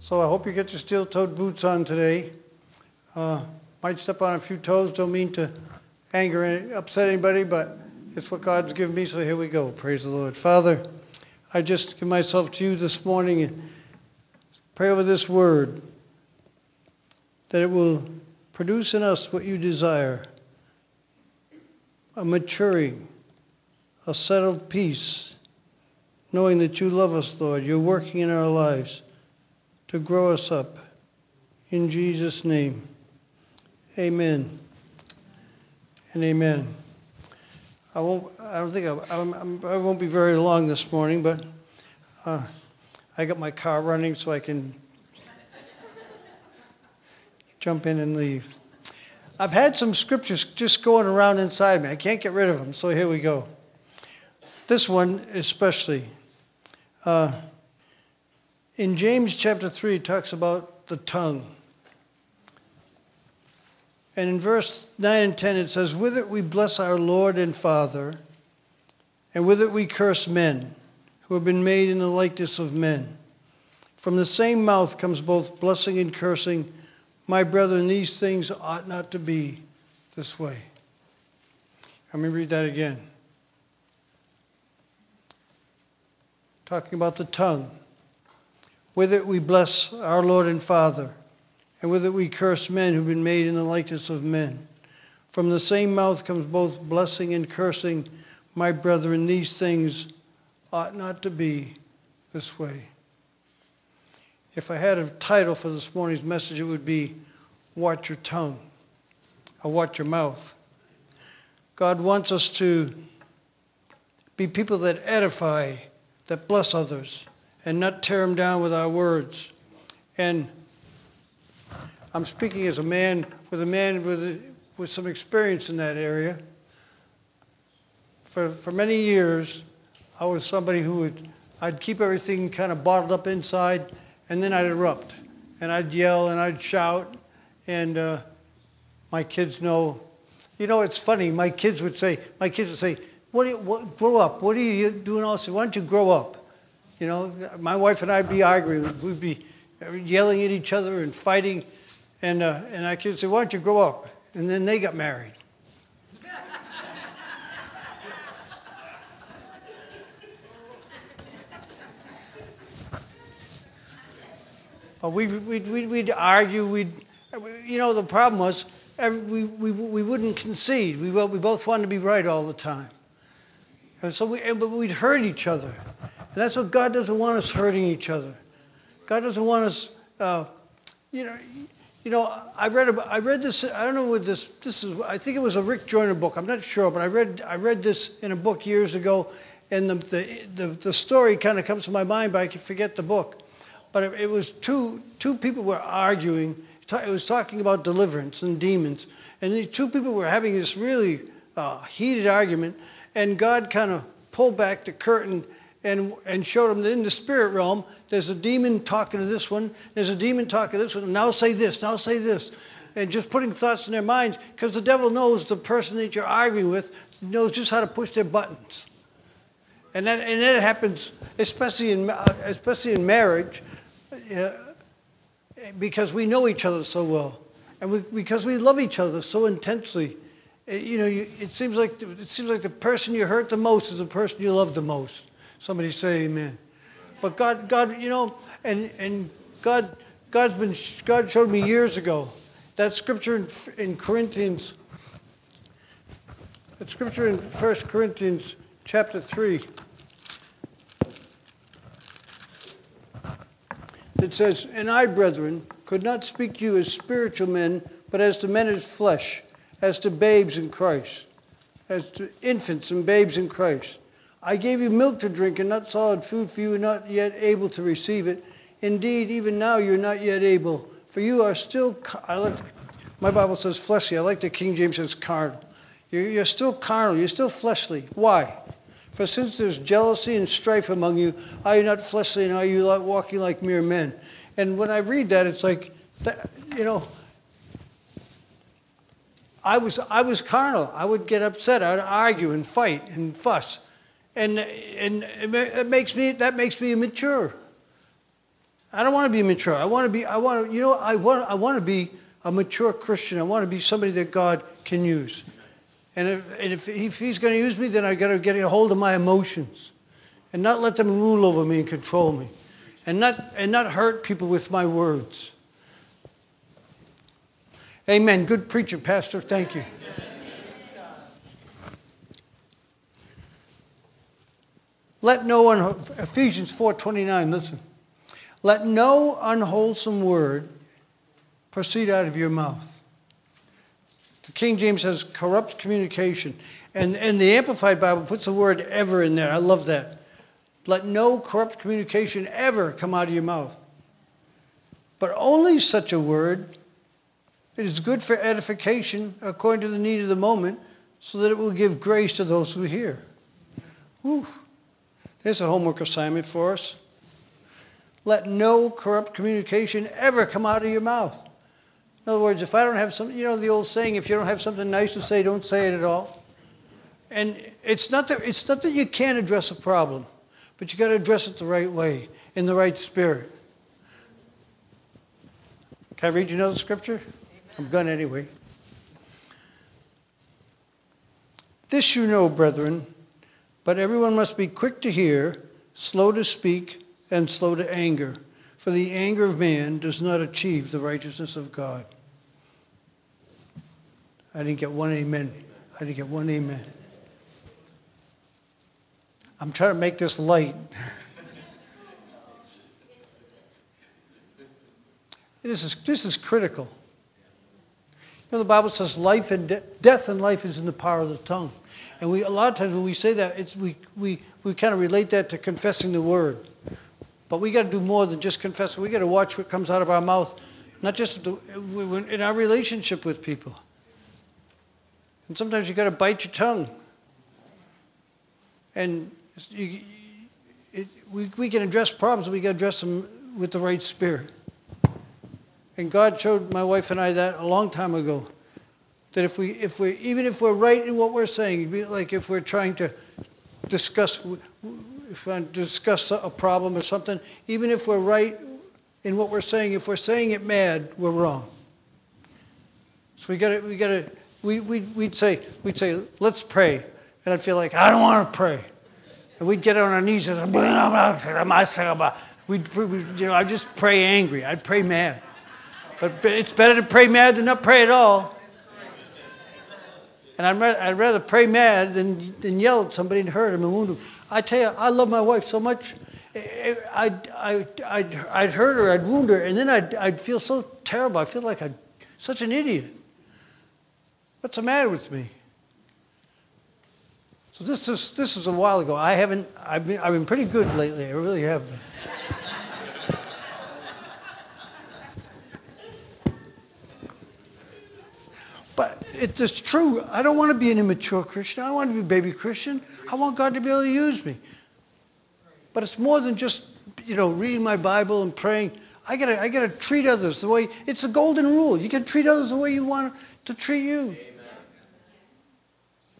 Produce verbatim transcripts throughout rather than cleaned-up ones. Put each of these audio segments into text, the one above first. So I hope you get your steel-toed boots on today. Uh, might step on a few toes. Don't mean to anger and upset anybody, but it's what God's given me, so here we go. Praise the Lord. Father, I just give myself to you this morning and pray over this word, that it will produce in us what you desire, a maturing, a settled peace, knowing that you love us, Lord. You're working in our lives to grow us up. In Jesus' name, amen and amen. I won't. I don't think I, I'm, I won't be very long this morning, but uh, I got my car running so I can jump in and leave. I've had some scriptures just going around inside me. I can't get rid of them, so here we go. This one especially. Uh, In James chapter three, it talks about the tongue. And in verse nine and ten, it says, "With it we bless our Lord and Father, and with it we curse men who have been made in the likeness of men. From the same mouth comes both blessing and cursing. My brethren, these things ought not to be this way." Let me read that again. Talking about the tongue. With it we bless our Lord and Father, and with it we curse men who have been made in the likeness of men. From the same mouth comes both blessing and cursing. My brethren, these things ought not to be this way. If I had a title for this morning's message, it would be Watch Your Tongue, or Watch Your Mouth. God wants us to be people that edify, that bless others, and not tear them down with our words. And I'm speaking as a man with a man with with some experience in that area. For for many years, I was somebody who would I'd keep everything kind of bottled up inside, and then I'd erupt, and I'd yell and I'd shout, and uh, my kids know. You know, it's funny. My kids would say, my kids would say, "What do you what, grow up? What are you doing all this? Why don't you grow up?" You know, my wife and I would be arguing. We'd be yelling at each other and fighting. And uh, and I could say, "Why don't you grow up?" And then they got married. uh, we'd, we'd, we'd, we'd argue. We'd, you know, the problem was every, we, we, we wouldn't concede. We, we both wanted to be right all the time. And so we, but we'd hurt each other. And that's what God doesn't want us hurting each other. God doesn't want us, uh, you know. You know, I read about, I read this. I don't know what this. This is. I think it was a Rick Joyner book. I'm not sure, but I read. I read this in a book years ago, and the the the, the story kind of comes to my mind, but I can forget the book. But it, it was two two people were arguing. It was talking about deliverance and demons, and these two people were having this really uh, heated argument, and God kind of pulled back the curtain. And, and showed them that in the spirit realm, there's a demon talking to this one, there's a demon talking to this one, and now say this, now say this. And just putting thoughts in their minds, because the devil knows the person that you're arguing with knows just how to push their buttons. And that, and that happens, especially in, especially in marriage, uh, because we know each other so well. And we, because we love each other so intensely, you know, you, it seems like it seems like the person you hurt the most is the person you love the most. Somebody say amen. But God, God, you know, and and God, God's been, God showed me years ago that scripture in, in Corinthians, that scripture in First Corinthians chapter three. It says, "And I, brethren, could not speak to you as spiritual men, but as to men of flesh, as to babes in Christ, as to infants and babes in Christ. I gave you milk to drink and not solid food, for you were not yet able to receive it. Indeed, even now you're not yet able, for you are still, car- I like, my Bible says fleshly. I like the King James says carnal. You're, you're still carnal. You're still fleshly. Why? For since there's jealousy and strife among you, are you not fleshly and are you not walking like mere men? And when I read that, it's like, that, you know, I was I was carnal. I would get upset. I would argue and fight and fuss. And and it makes me that makes me immature. I don't want to be immature. I want to be I want to you know I want I want to be a mature Christian. I want to be somebody that God can use. And if and if, if He's going to use me, then I got to get a hold of my emotions, and not let them rule over me and control me, and not and not hurt people with my words. Amen. Good preacher, Pastor. Thank you. Let no, un- Ephesians four twenty-nine, listen. Let no unwholesome word proceed out of your mouth. The King James says corrupt communication. And, and the Amplified Bible puts the word ever in there. I love that. Let no corrupt communication ever come out of your mouth. But only such a word, it is good for edification according to the need of the moment, so that it will give grace to those who hear. Whew. There's a homework assignment for us. Let no corrupt communication ever come out of your mouth. In other words, if I don't have something, you know the old saying, if you don't have something nice to say, don't say it at all. And it's not that it's not that you can't address a problem, but you got to address it the right way, in the right spirit. Can I read you another scripture? Amen. I'm going anyway. This you know, brethren, but everyone must be quick to hear, slow to speak, and slow to anger. For the anger of man does not achieve the righteousness of God. I didn't get one amen. I didn't get one amen. I'm trying to make this light. This is, this is critical. You know, the Bible says life and de- death and life is in the power of the tongue. And we, a lot of times when we say that, it's, we, we, we kind of relate that to confessing the word. But we got to do more than just confess. We got to watch what comes out of our mouth, not just in our relationship with people. And sometimes you got to bite your tongue. And you, it, we, we can address problems, but we got to address them with the right spirit. And God showed my wife and I that a long time ago. That if we, if we, even if we're right in what we're saying, like if we're trying to discuss, if I discuss a problem or something, even if we're right in what we're saying, if we're saying it mad, we're wrong. So we gotta, we gotta, we we we'd say, we'd say, let's pray, and I'd feel like I don't want to pray, and we'd get on our knees and we'd, you know, I just pray angry, I'd pray mad, but it's better to pray mad than not pray at all. And I'd rather, I'd rather pray mad than, than yell at somebody and hurt him and wound him. I tell you, I love my wife so much. I'd, I'd, I'd, I'd hurt her, I'd wound her, and then I'd, I'd feel so terrible. I feel like I'm such an idiot. What's the matter with me? So this is this is a while ago. I haven't. I've been. I've been pretty good lately. I really have been. But it's just true. I don't want to be an immature Christian. I don't want to be a baby Christian. I want God to be able to use me. But it's more than just, you know, reading my Bible and praying. I gotta, I gotta treat others the way. It's a golden rule. You can treat others the way you want to treat you. Amen.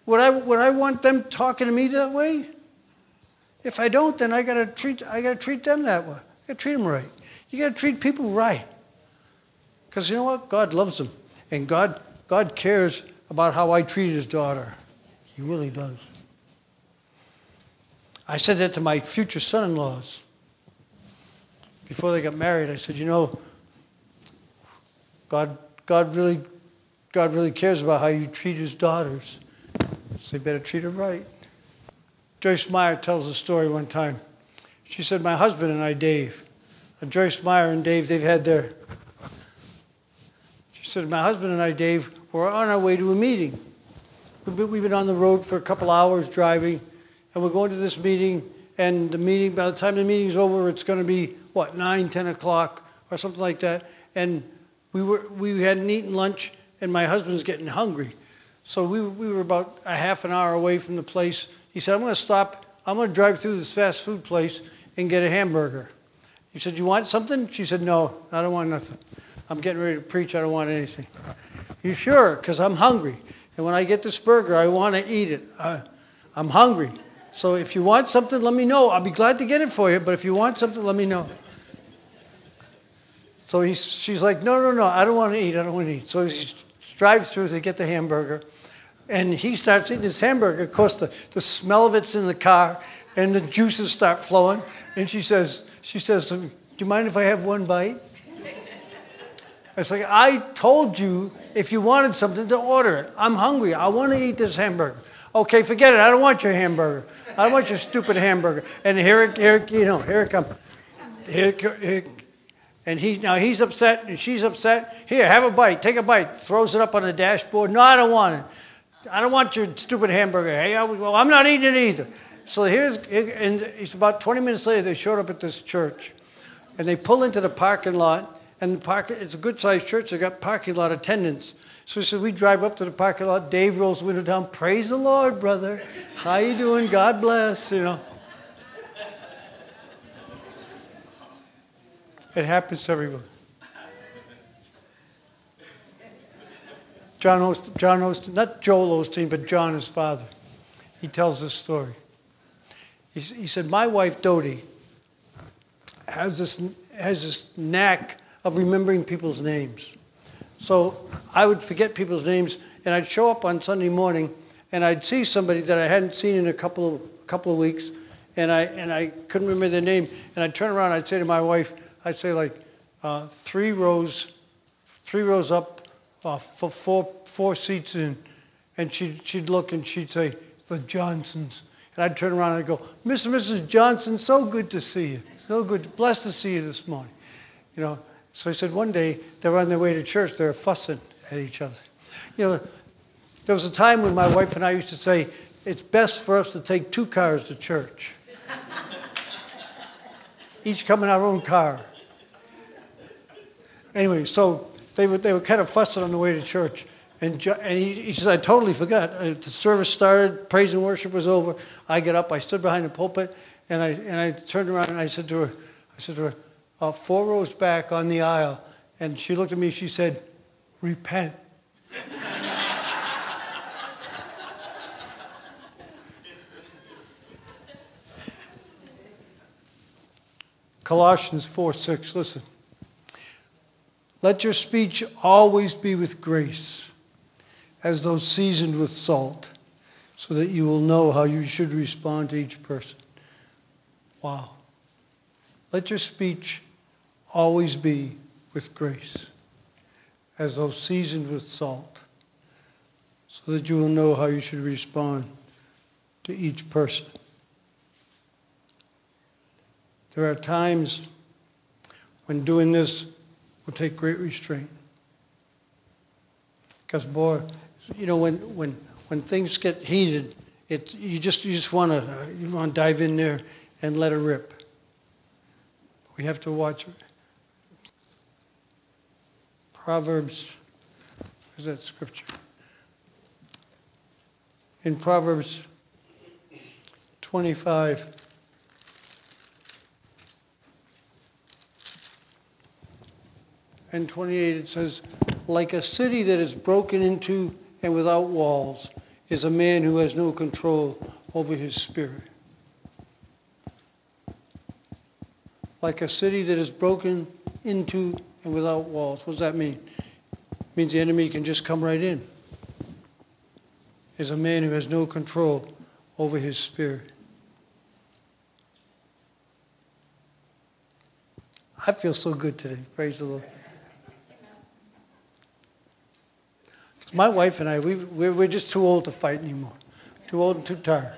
Would I, would I want them talking to me that way? If I don't, then I gotta treat, I gotta treat them that way. I gotta treat them right. You gotta treat people right. Because you know what? God loves them, and God. God cares about how I treat his daughter. He really does. I said that to my future son-in-laws. Before they got married, I said, you know, God God really God really cares about how you treat his daughters. So you better treat her right. Joyce Meyer tells a story one time. She said, my husband and I, Dave, and Joyce Meyer and Dave, they've had their... She said, my husband and I, Dave, were on our way to a meeting. We've been on the road for a couple hours driving, and we're going to this meeting, and the meeting, by the time the meeting's over, it's going to be, what, nine, ten o'clock or something like that. And we were we hadn't eaten lunch, and my husband's getting hungry. So we we were about a half an hour away from the place. He said, I'm going to stop. I'm going to drive through this fast food place and get a hamburger. He said, you want something? She said, no, I don't want nothing. I'm getting ready to preach. I don't want anything. You sure? Because I'm hungry. And when I get this burger, I want to eat it. I, I'm hungry. So if you want something, let me know. I'll be glad to get it for you. But if you want something, let me know. So he's, she's like, no, no, no, I don't want to eat. I don't want to eat. So he drives through to get the hamburger. And he starts eating his hamburger. Of course, the, the smell of it's in the car. And the juices start flowing. And she says, she says to me, do you mind if I have one bite? It's like, I told you if you wanted something to order it. I'm hungry. I want to eat this hamburger. Okay, forget it. I don't want your hamburger. I don't want your stupid hamburger. And here it, here it, you know, here it comes. Here, here, and he now he's upset and she's upset. Here, have a bite. Take a bite. Throws it up on the dashboard. No, I don't want it. I don't want your stupid hamburger. Hey, I, well, I'm not eating it either. So here's, and it's about twenty minutes later, they showed up at this church, and they pull into the parking lot. And the park, it's a good-sized church. They got parking lot attendants. So, so we drive up to the parking lot. Dave rolls the window down. Praise the Lord, brother. How you doing? God bless, you know. It happens to everyone. John Osteen, John Osteen, not Joel Osteen, but John, his father. He tells this story. He, he said, my wife, Dodie, has this, has this knack of remembering people's names. So I would forget people's names, and I'd show up on Sunday morning, and I'd see somebody that I hadn't seen in a couple of a couple of weeks, and I and I couldn't remember their name, and I'd turn around, I'd say to my wife, I'd say like, uh, three rows, three rows up, uh, for four four seats in, and she'd she'd look and she'd say the Johnsons, and I'd turn around and I'd go, Mister and Missus Johnson, so good to see you, so good, blessed to see you this morning, you know. So he said one day, they were on their way to church. They were fussing at each other. You know, there was a time when my wife and I used to say, it's best for us to take two cars to church. Each come in our own car. Anyway, so they were, they were kind of fussing on the way to church. And, and he, he said, I totally forgot. The service started. Praise and worship was over. I got up. I stood behind the pulpit. And I, and I turned around and I said to her, I said to her, Uh, four rows back on the aisle, and she looked at me, she said, repent. Colossians four six, listen. Let your speech always be with grace, as though seasoned with salt, so that you will know how you should respond to each person. Wow. Let your speech always be with grace, as though seasoned with salt, so that you will know how you should respond to each person. There are times when doing this will take great restraint. Because, boy, you know, when when, when things get heated, it you just you just want to you want to dive in there and let it rip. We have to watch. Proverbs, where's that scripture? In Proverbs twenty-five, and twenty-eight, it says, like a city that is broken into and without walls is a man who has no control over his spirit. Like a city that is broken into and without walls. What does that mean? It means the enemy can just come right in. Is a man who has no control over his spirit. I feel so good today. Praise the Lord. My wife and I, we, we're just too old to fight anymore. Too old and too tired.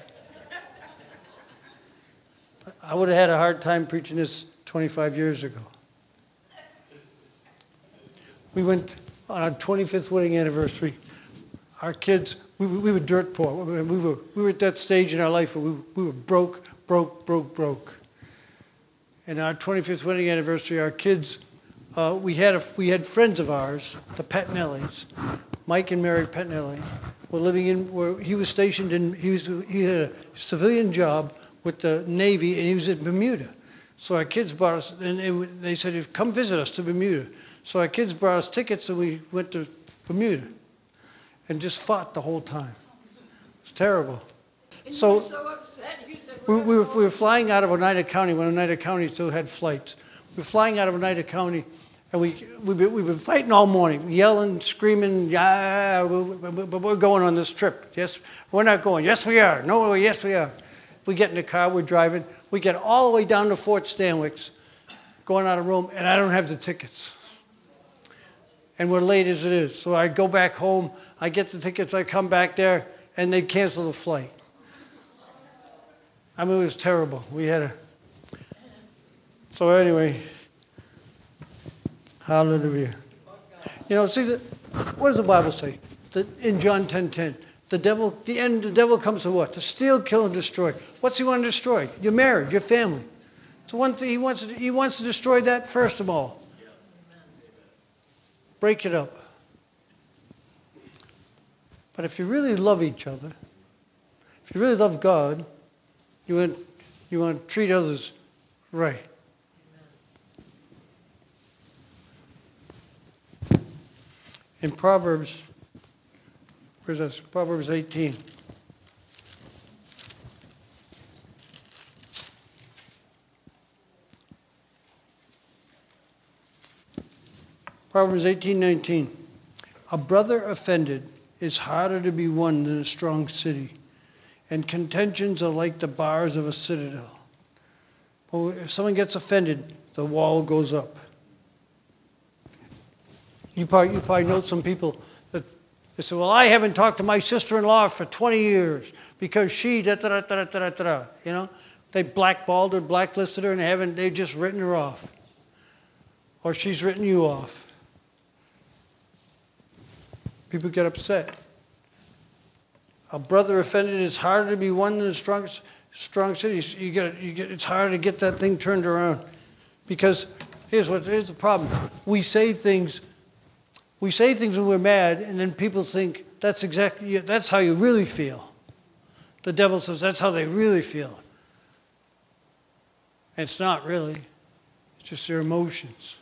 I would have had a hard time preaching this twenty-five years ago. We went on our twenty-fifth wedding anniversary. Our kids, we, we were dirt poor. We were we were at that stage in our life where we, we were broke, broke, broke, broke. And our twenty-fifth wedding anniversary, our kids, uh, we had a, we had friends of ours, the Pettinellis, Mike and Mary Pettinelli, were living in where he was stationed in. He was he had a civilian job with the Navy, and he was in Bermuda. So our kids brought us, and it, they said, "Come visit us to Bermuda." So our kids brought us tickets, and we went to Bermuda, and just fought the whole time. It was terrible. And so, you were so upset. You said, we, we, were, we were flying out of Oneida County when Oneida County still had flights. We were flying out of Oneida County, and we we we've been fighting all morning, yelling, screaming. Yeah, but we're going on this trip. Yes, we're not going. Yes, we are. No, yes, we are. We get in the car, we're driving. We get all the way down to Fort Stanwix, going out of Rome, and I don't have the tickets. And we're late as it is. So I go back home, I get the tickets, I come back there, and they cancel the flight. I mean, it was terrible. We had a... So anyway, hallelujah. You know, see, the, what does the Bible say? The, in John ten ten. The devil, the end, the devil comes to what? To steal, kill, and destroy. What's he want to destroy? Your marriage, your family. So one thing he wants to, he wants to destroy that first of all. Break it up. But if you really love each other, if you really love God, you want you want to treat others right. In Proverbs. Where's that? Proverbs eighteen. Proverbs eighteen nineteen. A brother offended is harder to be won than a strong city, and contentions are like the bars of a citadel. But if someone gets offended, the wall goes up. You probably, you probably know some people. They say, well, I haven't talked to my sister-in-law for twenty years because she da da da da da da. You know, they blackballed her, blacklisted her, and they haven't. They've just written her off, or she's written you off. People get upset. A brother offended is harder to be won than a strong, strong city. You get, you get. It's harder to get that thing turned around, because here's what here's the problem. We say things. We say things when we're mad, and then people think that's exactly that's how you really feel. The devil says that's how they really feel. And it's not really. It's just their emotions.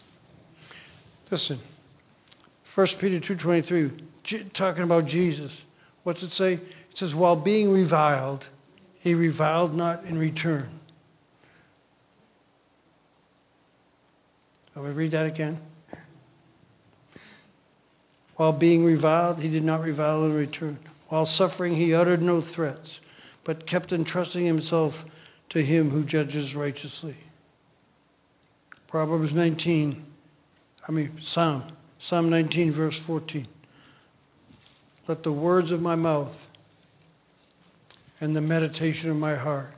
Listen, First Peter two twenty-three, talking about Jesus. What's it say? It says, while being reviled, he reviled not in return. I will read that again. While being reviled, he did not revile in return. While suffering, he uttered no threats, but kept entrusting himself to him who judges righteously. Proverbs nineteen, I mean, Psalm, Psalm nineteen, verse fourteen. Let the words of my mouth and the meditation of my heart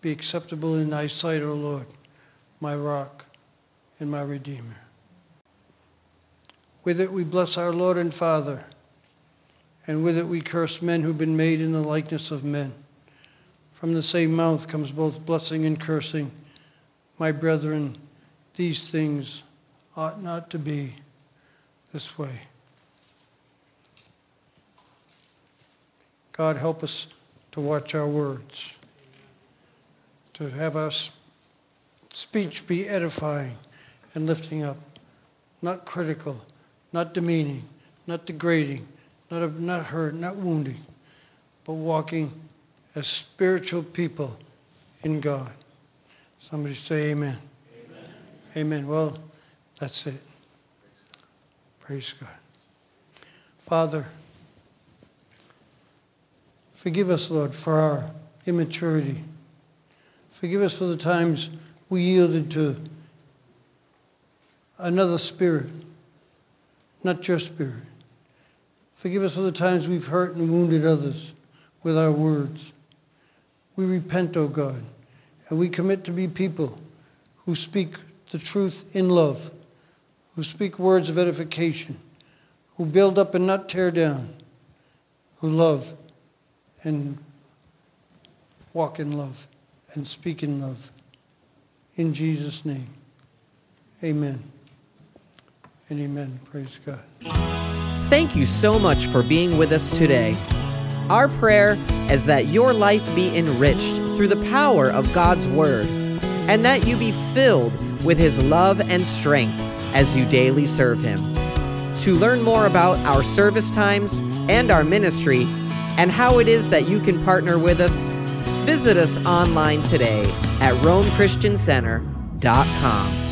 be acceptable in thy sight, O Lord, my rock and my redeemer. With it we bless our Lord and Father, and with it we curse men who've been made in the likeness of men. From the same mouth comes both blessing and cursing. My brethren, these things ought not to be this way. God, help us to watch our words, to have our speech be edifying and lifting up, not critical, not demeaning, not degrading, not, not hurt, not wounding, but walking as spiritual people in God. Somebody say amen. Amen. Amen. Well, that's it. Praise God. Father, forgive us, Lord, for our immaturity. Forgive us for the times we yielded to another spirit. Not your spirit. Forgive us for the times we've hurt and wounded others with our words. We repent, O God, and we commit to be people who speak the truth in love, who speak words of edification, who build up and not tear down, who love and walk in love and speak in love. In Jesus' name, amen and amen. Praise God. Thank you so much for being with us today. Our prayer is that your life be enriched through the power of God's Word, and that you be filled with His love and strength as you daily serve Him. To learn more about our service times and our ministry, and how it is that you can partner with us, visit us online today at Rome Christian Center dot com.